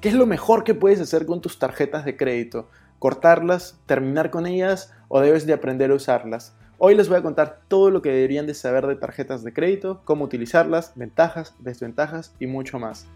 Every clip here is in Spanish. ¿Qué es lo mejor que puedes hacer con tus tarjetas de crédito? ¿Cortarlas, terminar con ellas o debes de aprender a usarlas? Hoy les voy a contar todo lo que deberían de saber de tarjetas de crédito, cómo utilizarlas, ventajas, desventajas y mucho más.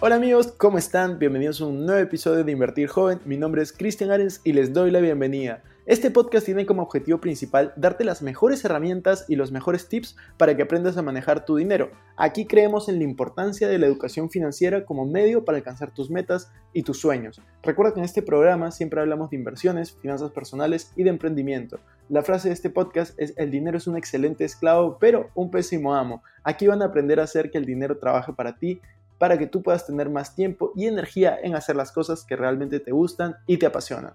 Hola amigos, ¿cómo están? Bienvenidos a un nuevo episodio de Invertir Joven. Mi nombre es Cristian Arens y les doy la bienvenida. Este podcast tiene como objetivo principal darte las mejores herramientas y los mejores tips para que aprendas a manejar tu dinero. Aquí creemos en la importancia de la educación financiera como medio para alcanzar tus metas y tus sueños. Recuerda que en este programa siempre hablamos de inversiones, finanzas personales y de emprendimiento. La frase de este podcast es: el dinero es un excelente esclavo, pero un pésimo amo. Aquí van a aprender a hacer que el dinero trabaje para ti, para que tú puedas tener más tiempo y energía en hacer las cosas que realmente te gustan y te apasionan.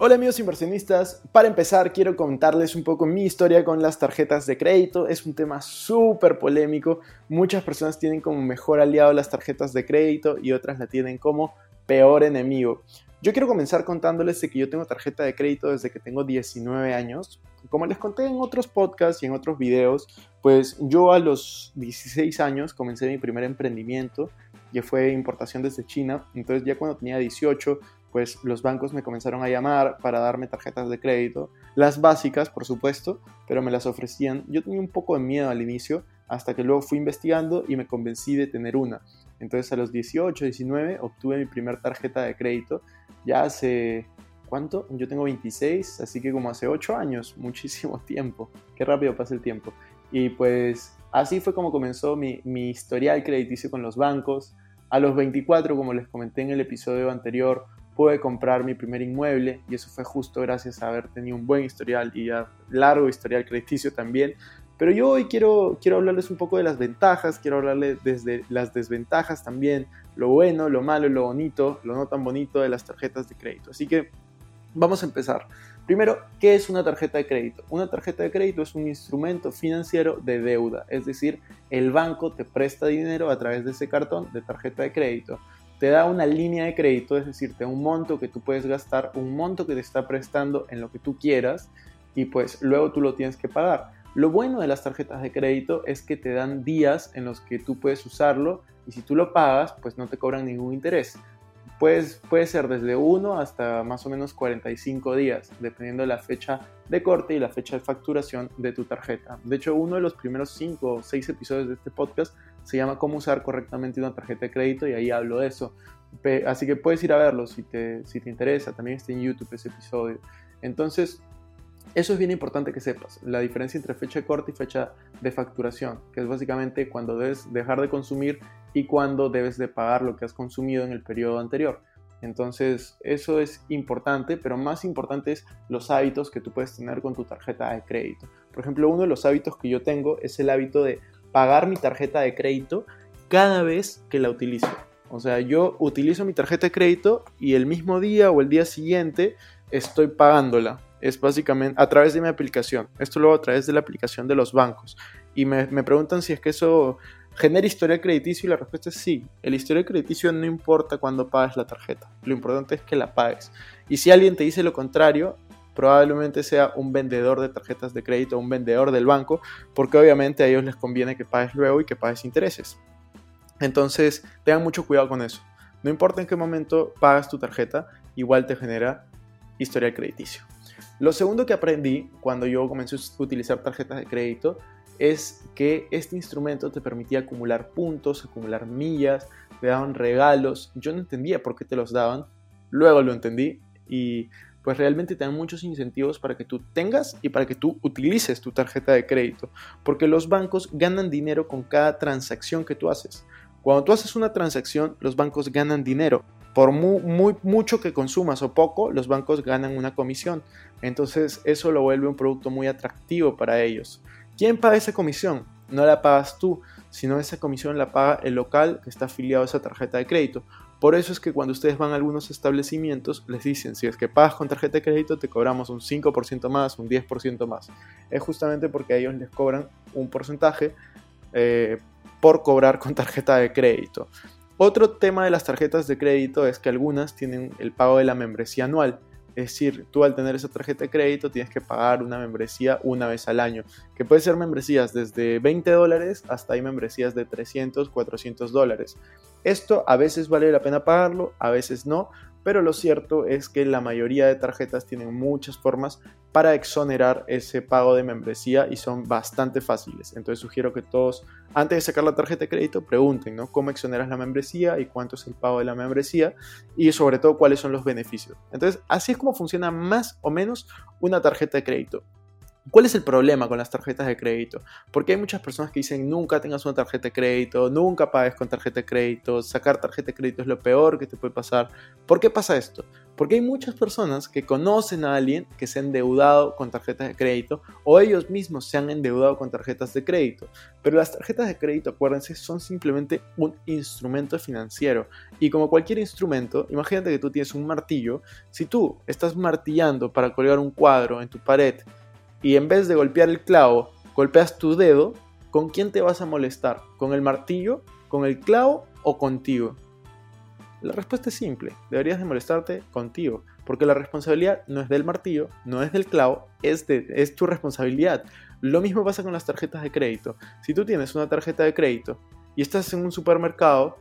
Hola amigos inversionistas, para empezar quiero contarles un poco mi historia con las tarjetas de crédito. Es un tema súper polémico, muchas personas tienen como mejor aliado las tarjetas de crédito y otras la tienen como peor enemigo. Yo quiero comenzar contándoles de que yo tengo tarjeta de crédito desde que tengo 19 años. Como les conté en otros podcasts y en otros videos, pues yo a los 16 años comencé mi primer emprendimiento, que fue importación desde China. Entonces ya cuando tenía 18, pues los bancos me comenzaron a llamar para darme tarjetas de crédito, las básicas por supuesto, pero me las ofrecían. Yo tenía un poco de miedo al inicio, hasta que luego fui investigando y me convencí de tener una. Entonces a los 18, 19 obtuve mi primer tarjeta de crédito. Ya hace... ¿cuánto? Yo tengo 26, así que como hace 8 años, muchísimo tiempo. Qué rápido pasa el tiempo. Y pues así fue como comenzó mi historial crediticio con los bancos. A los 24, como les comenté en el episodio anterior, pude comprar mi primer inmueble y eso fue justo gracias a haber tenido un buen historial y ya largo historial crediticio también. Pero yo hoy quiero hablarles un poco de las ventajas, quiero hablarles desde las desventajas también, lo bueno, lo malo, lo bonito, lo no tan bonito de las tarjetas de crédito. Así que vamos a empezar. Primero, ¿qué es una tarjeta de crédito? Una tarjeta de crédito es un instrumento financiero de deuda, es decir, el banco te presta dinero a través de ese cartón de tarjeta de crédito. Te da una línea de crédito, es decir, te da un monto que tú puedes gastar, un monto que te está prestando en lo que tú quieras y pues luego tú lo tienes que pagar. Lo bueno de las tarjetas de crédito es que te dan días en los que tú puedes usarlo y si tú lo pagas, pues no te cobran ningún interés. Puede ser desde 1 hasta más o menos 45 días, dependiendo de la fecha de corte y la fecha de facturación de tu tarjeta. De hecho, uno de los primeros 5 o 6 episodios de este podcast se llama Cómo usar correctamente una tarjeta de crédito y ahí hablo de eso. Así que puedes ir a verlo si te interesa. También está en YouTube ese episodio. Entonces, eso es bien importante que sepas, la diferencia entre fecha de corte y fecha de facturación, que es básicamente cuando debes dejar de consumir y cuando debes de pagar lo que has consumido en el periodo anterior. Entonces eso es importante, pero más importante es los hábitos que tú puedes tener con tu tarjeta de crédito. Por ejemplo, uno de los hábitos que yo tengo es el hábito de pagar mi tarjeta de crédito cada vez que la utilizo. O sea, yo utilizo mi tarjeta de crédito y el mismo día o el día siguiente estoy pagándola. Es básicamente a través de mi aplicación. Esto lo hago a través de la aplicación de los bancos. Y me preguntan si es que eso genera historial crediticio y la respuesta es sí. El historial crediticio no importa cuando pagues la tarjeta. Lo importante es que la pagues. Y si alguien te dice lo contrario, probablemente sea un vendedor de tarjetas de crédito o un vendedor del banco, porque obviamente a ellos les conviene que pagues luego y que pagues intereses. Entonces tengan mucho cuidado con eso. No importa en qué momento pagas tu tarjeta, igual te genera historial crediticio. Lo segundo que aprendí cuando yo comencé a utilizar tarjetas de crédito es que este instrumento te permitía acumular puntos, acumular millas, te daban regalos. Yo no entendía por qué te los daban, luego lo entendí y pues realmente te dan muchos incentivos para que tú tengas y para que tú utilices tu tarjeta de crédito, porque los bancos ganan dinero con cada transacción que tú haces. Cuando tú haces una transacción, los bancos ganan dinero. Por mucho que consumas o poco, los bancos ganan una comisión. Entonces eso lo vuelve un producto muy atractivo para ellos. ¿Quién paga esa comisión? No la pagas tú, sino esa comisión la paga el local que está afiliado a esa tarjeta de crédito. Por eso es que cuando ustedes van a algunos establecimientos, les dicen, si es que pagas con tarjeta de crédito, te cobramos un 5% más, un 10% más. Es justamente porque a ellos les cobran un porcentaje por cobrar con tarjeta de crédito. Otro tema de las tarjetas de crédito es que algunas tienen el pago de la membresía anual. Es decir, tú al tener esa tarjeta de crédito tienes que pagar una membresía una vez al año, que puede ser membresías desde $20 hasta hay membresías de $300, $400. Esto a veces vale la pena pagarlo, a veces no, pero lo cierto es que la mayoría de tarjetas tienen muchas formas para exonerar ese pago de membresía y son bastante fáciles. Entonces sugiero que todos, antes de sacar la tarjeta de crédito, pregunten, ¿no?, cómo exoneras la membresía y cuánto es el pago de la membresía y sobre todo cuáles son los beneficios. Entonces así es como funciona más o menos una tarjeta de crédito. ¿Cuál es el problema con las tarjetas de crédito? Porque hay muchas personas que dicen nunca tengas una tarjeta de crédito, nunca pagues con tarjeta de crédito, sacar tarjeta de crédito es lo peor que te puede pasar. ¿Por qué pasa esto? Porque hay muchas personas que conocen a alguien que se ha endeudado con tarjetas de crédito o ellos mismos se han endeudado con tarjetas de crédito. Pero las tarjetas de crédito, acuérdense, son simplemente un instrumento financiero. Y como cualquier instrumento, imagínate que tú tienes un martillo. Si tú estás martillando para colgar un cuadro en tu pared, y en vez de golpear el clavo, golpeas tu dedo, ¿con quién te vas a molestar? ¿Con el martillo, con el clavo o contigo? La respuesta es simple, deberías de molestarte contigo, porque la responsabilidad no es del martillo, no es del clavo, es tu responsabilidad. Lo mismo pasa con las tarjetas de crédito. Si tú tienes una tarjeta de crédito y estás en un supermercado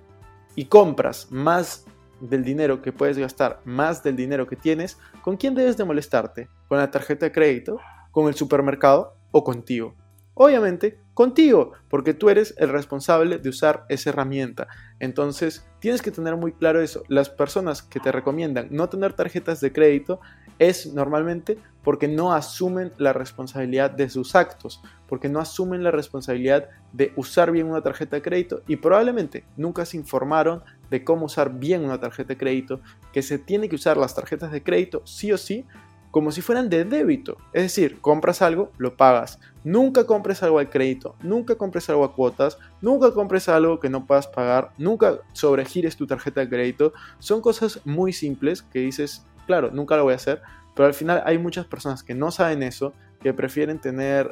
y compras más del dinero que puedes gastar, más del dinero que tienes, ¿con quién debes de molestarte? ¿Con la tarjeta de crédito? ¿Con el supermercado o contigo? Obviamente contigo, porque tú eres el responsable de usar esa herramienta. Entonces tienes que tener muy claro eso. Las personas que te recomiendan no tener tarjetas de crédito es normalmente porque no asumen la responsabilidad de sus actos, porque no asumen la responsabilidad de usar bien una tarjeta de crédito y probablemente nunca se informaron de cómo usar bien una tarjeta de crédito, que se tiene que usar las tarjetas de crédito sí o sí, como si fueran de débito, es decir, compras algo, lo pagas. Nunca compres algo al crédito, nunca compres algo a cuotas, nunca compres algo que no puedas pagar, nunca sobregires tu tarjeta de crédito. Son cosas muy simples que dices, claro, nunca lo voy a hacer, pero al final hay muchas personas que no saben eso, que prefieren tener,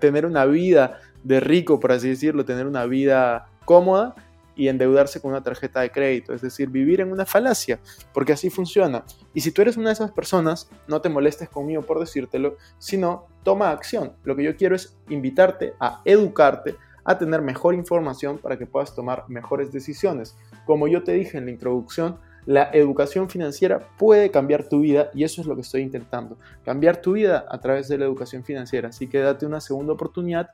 tener una vida de rico, por así decirlo, tener una vida cómoda, y endeudarse con una tarjeta de crédito, es decir, vivir en una falacia, porque así funciona. Y si tú eres una de esas personas, no te molestes conmigo por decírtelo, sino toma acción. Lo que yo quiero es invitarte a educarte, a tener mejor información para que puedas tomar mejores decisiones. Como yo te dije en la introducción, la educación financiera puede cambiar tu vida y eso es lo que estoy intentando, cambiar tu vida a través de la educación financiera. Así que date una segunda oportunidad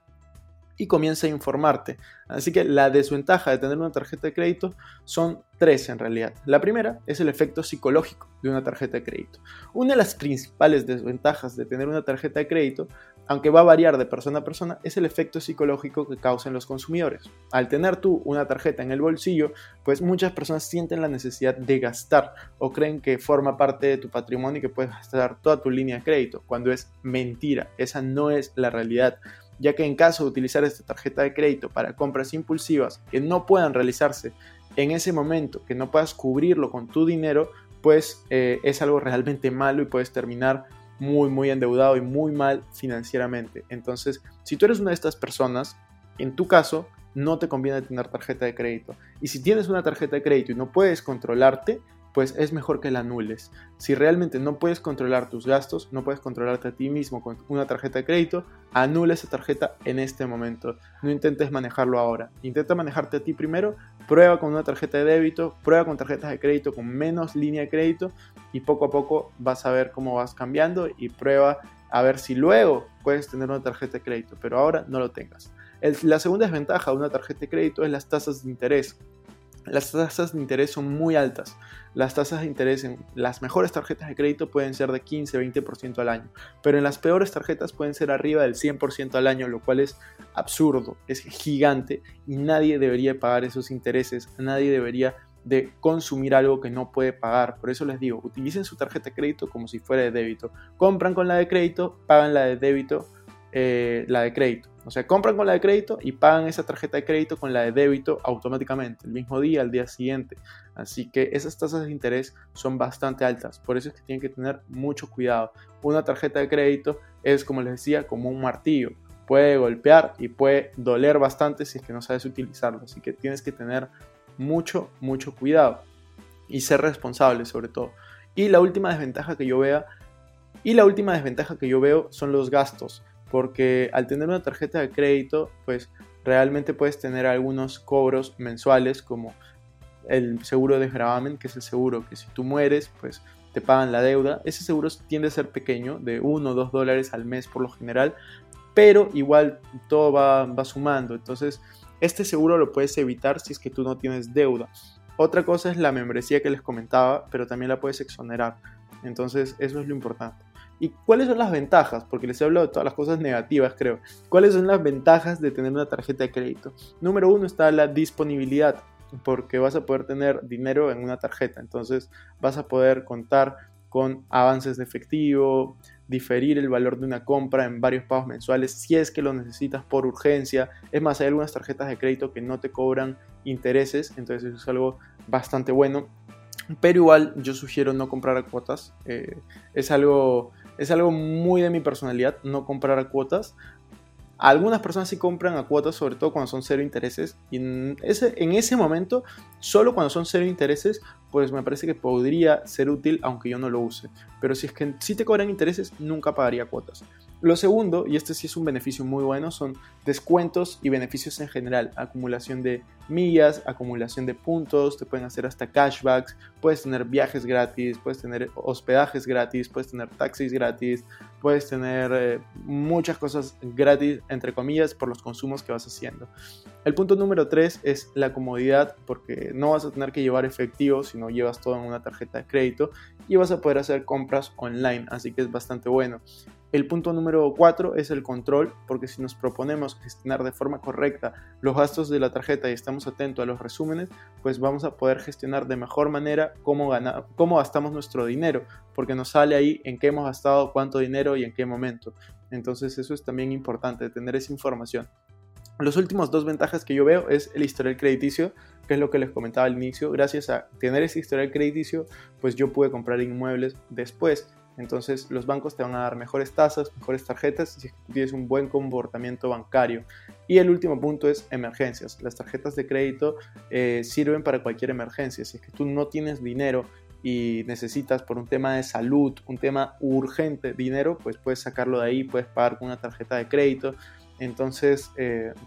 y comienza a informarte. Así que la desventaja de tener una tarjeta de crédito son tres en realidad. La primera es el efecto psicológico de una tarjeta de crédito. Una de las principales desventajas de tener una tarjeta de crédito, aunque va a variar de persona a persona, es el efecto psicológico que causan los consumidores. Al tener tú una tarjeta en el bolsillo, pues muchas personas sienten la necesidad de gastar o creen que forma parte de tu patrimonio y que puedes gastar toda tu línea de crédito, cuando es mentira, esa no es la realidad. Ya que en caso de utilizar esta tarjeta de crédito para compras impulsivas que no puedan realizarse en ese momento, que no puedas cubrirlo con tu dinero, pues es algo realmente malo y puedes terminar muy endeudado y muy mal financieramente. Entonces, si tú eres una de estas personas, en tu caso no te conviene tener tarjeta de crédito. Y si tienes una tarjeta de crédito y no puedes controlarte, pues es mejor que la anules. Si realmente no puedes controlar tus gastos, no puedes controlarte a ti mismo con una tarjeta de crédito, anula esa tarjeta en este momento. No intentes manejarlo ahora. Intenta manejarte a ti primero, prueba con una tarjeta de débito, prueba con tarjetas de crédito, con menos línea de crédito, y poco a poco vas a ver cómo vas cambiando y prueba a ver si luego puedes tener una tarjeta de crédito, pero ahora no lo tengas. La segunda desventaja de una tarjeta de crédito es las tasas de interés. Las tasas de interés son muy altas. Las tasas de interés en las mejores tarjetas de crédito pueden ser de 15-20% al año, pero en las peores tarjetas pueden ser arriba del 100% al año, lo cual es absurdo, es gigante, y nadie debería pagar esos intereses, nadie debería de consumir algo que no puede pagar. Por eso les digo, utilicen su tarjeta de crédito como si fuera de débito. Compran con la de crédito, pagan la de débito, O sea, compran con la de crédito y pagan esa tarjeta de crédito con la de débito automáticamente, el mismo día, al día siguiente. Así que esas tasas de interés son bastante altas, por eso es que tienen que tener mucho cuidado. Una tarjeta de crédito es, como les decía, como un martillo. Puede golpear y puede doler bastante si es que no sabes utilizarlo. Así que tienes que tener mucho, mucho cuidado y ser responsable sobre todo. Y la última desventaja que yo veo son los gastos. Porque al tener una tarjeta de crédito, pues realmente puedes tener algunos cobros mensuales como el seguro de desgravamen, que es el seguro que si tú mueres, pues te pagan la deuda. Ese seguro tiende a ser pequeño, de $1 o $2 al mes por lo general, pero igual todo va sumando. Entonces, este seguro lo puedes evitar si es que tú no tienes deuda. Otra cosa es la membresía que les comentaba, pero también la puedes exonerar. Entonces, eso es lo importante. ¿Y cuáles son las ventajas? Porque les he hablado de todas las cosas negativas, creo. ¿Cuáles son las ventajas de tener una tarjeta de crédito? Número uno está la disponibilidad, porque vas a poder tener dinero en una tarjeta. Entonces vas a poder contar con avances de efectivo, diferir el valor de una compra en varios pagos mensuales si es que lo necesitas por urgencia. Es más, hay algunas tarjetas de crédito que no te cobran intereses, entonces eso es algo bastante bueno. Pero igual yo sugiero no comprar a cuotas, es algo muy de mi personalidad, no comprar a cuotas. Algunas personas sí compran a cuotas, sobre todo cuando son cero intereses. Y en ese momento, solo cuando son cero intereses, pues me parece que podría ser útil, aunque yo no lo use. Pero si es que sí te cobran intereses, nunca pagaría cuotas. Lo segundo, y este sí es un beneficio muy bueno, son descuentos y beneficios en general. Acumulación de millas, acumulación de puntos, te pueden hacer hasta cashbacks, puedes tener viajes gratis, puedes tener hospedajes gratis, puedes tener taxis gratis, puedes tener muchas cosas gratis, entre comillas, por los consumos que vas haciendo. El punto número 3 es la comodidad, porque no vas a tener que llevar efectivo si no llevas todo en una tarjeta de crédito y vas a poder hacer compras online, así que es bastante bueno. El punto número 4 es el control, porque si nos proponemos gestionar de forma correcta los gastos de la tarjeta y estamos atentos a los resúmenes, pues vamos a poder gestionar de mejor manera cómo gastamos nuestro dinero, porque nos sale ahí en qué hemos gastado, cuánto dinero y en qué momento. Entonces eso es también importante, tener esa información. Los últimos dos ventajas que yo veo es el historial crediticio, que es lo que les comentaba al inicio. Gracias a tener ese historial crediticio, pues yo pude comprar inmuebles después. Entonces los bancos te van a dar mejores tasas, mejores tarjetas si tienes un buen comportamiento bancario. Y el último punto es emergencias. Las tarjetas de crédito sirven para cualquier emergencia. Si es que tú no tienes dinero y necesitas por un tema de salud, un tema urgente dinero, pues puedes sacarlo de ahí, puedes pagar con una tarjeta de crédito. Entonces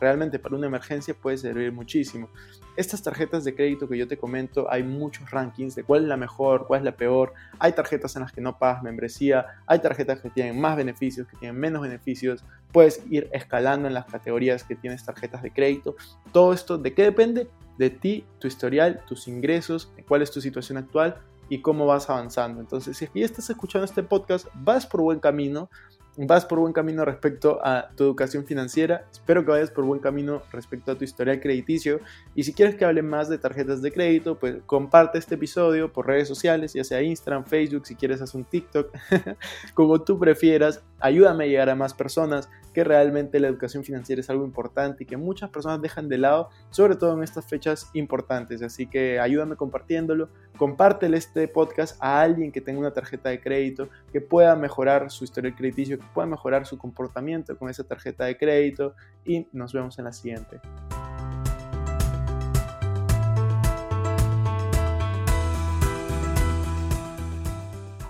realmente para una emergencia puede servir muchísimo. Estas tarjetas de crédito que yo te comento, hay muchos rankings de cuál es la mejor, cuál es la peor. Hay tarjetas en las que no pagas membresía, hay tarjetas que tienen más beneficios, que tienen menos beneficios. Puedes ir escalando en las categorías que tienes tarjetas de crédito. Todo esto, ¿de qué depende? De ti, tu historial, tus ingresos, cuál es tu situación actual y cómo vas avanzando. Entonces, si ya estás escuchando este podcast, vas por buen camino respecto a tu educación financiera. Espero que vayas por buen camino respecto a tu historial crediticio. Y si quieres que hable más de tarjetas de crédito, pues comparte este episodio por redes sociales, ya sea Instagram, Facebook, si quieres haz un TikTok, como tú prefieras. Ayúdame a llegar a más personas, que realmente la educación financiera es algo importante y que muchas personas dejan de lado, sobre todo en estas fechas importantes. Así que ayúdame compartiéndolo, compártele este podcast a alguien que tenga una tarjeta de crédito, que pueda mejorar su historial crediticio, que pueda mejorar su comportamiento con esa tarjeta de crédito, y nos vemos en la siguiente.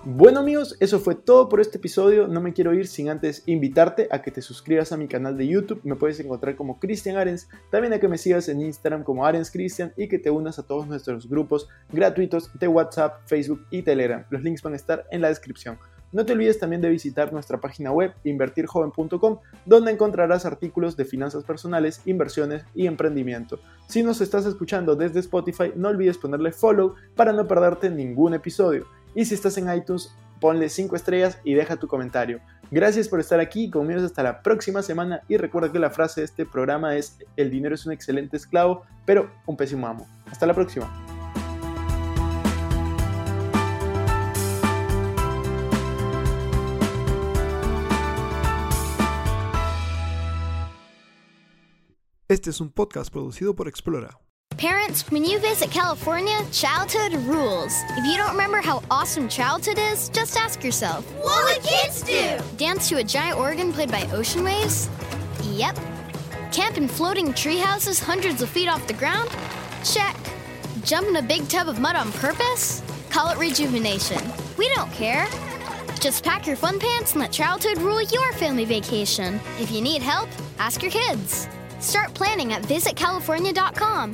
Bueno amigos, eso fue todo por este episodio. No me quiero ir sin antes invitarte a que te suscribas a mi canal de YouTube. Me puedes encontrar como Cristian Arens. También a que me sigas en Instagram como Arens Cristian y que te unas a todos nuestros grupos gratuitos de WhatsApp, Facebook y Telegram. Los links van a estar en la descripción. No te olvides también de visitar nuestra página web invertirjoven.com, donde encontrarás artículos de finanzas personales, inversiones y emprendimiento. Si nos estás escuchando desde Spotify, no olvides ponerle follow para no perderte ningún episodio. Y si estás en iTunes, ponle 5 estrellas y deja tu comentario. Gracias por estar aquí, conmigo hasta la próxima semana y recuerda que la frase de este programa es: el dinero es un excelente esclavo, pero un pésimo amo. Hasta la próxima. Este es un podcast producido por Explora. Parents, when you visit California, childhood rules. If you don't remember how awesome childhood is, just ask yourself, what would kids do? Dance to a giant organ played by ocean waves? Yep. Camp in floating tree houses hundreds of feet off the ground? Check. Jump in a big tub of mud on purpose? Call it rejuvenation. We don't care. Just pack your fun pants and let childhood rule your family vacation. If you need help, ask your kids. Start planning at visitcalifornia.com.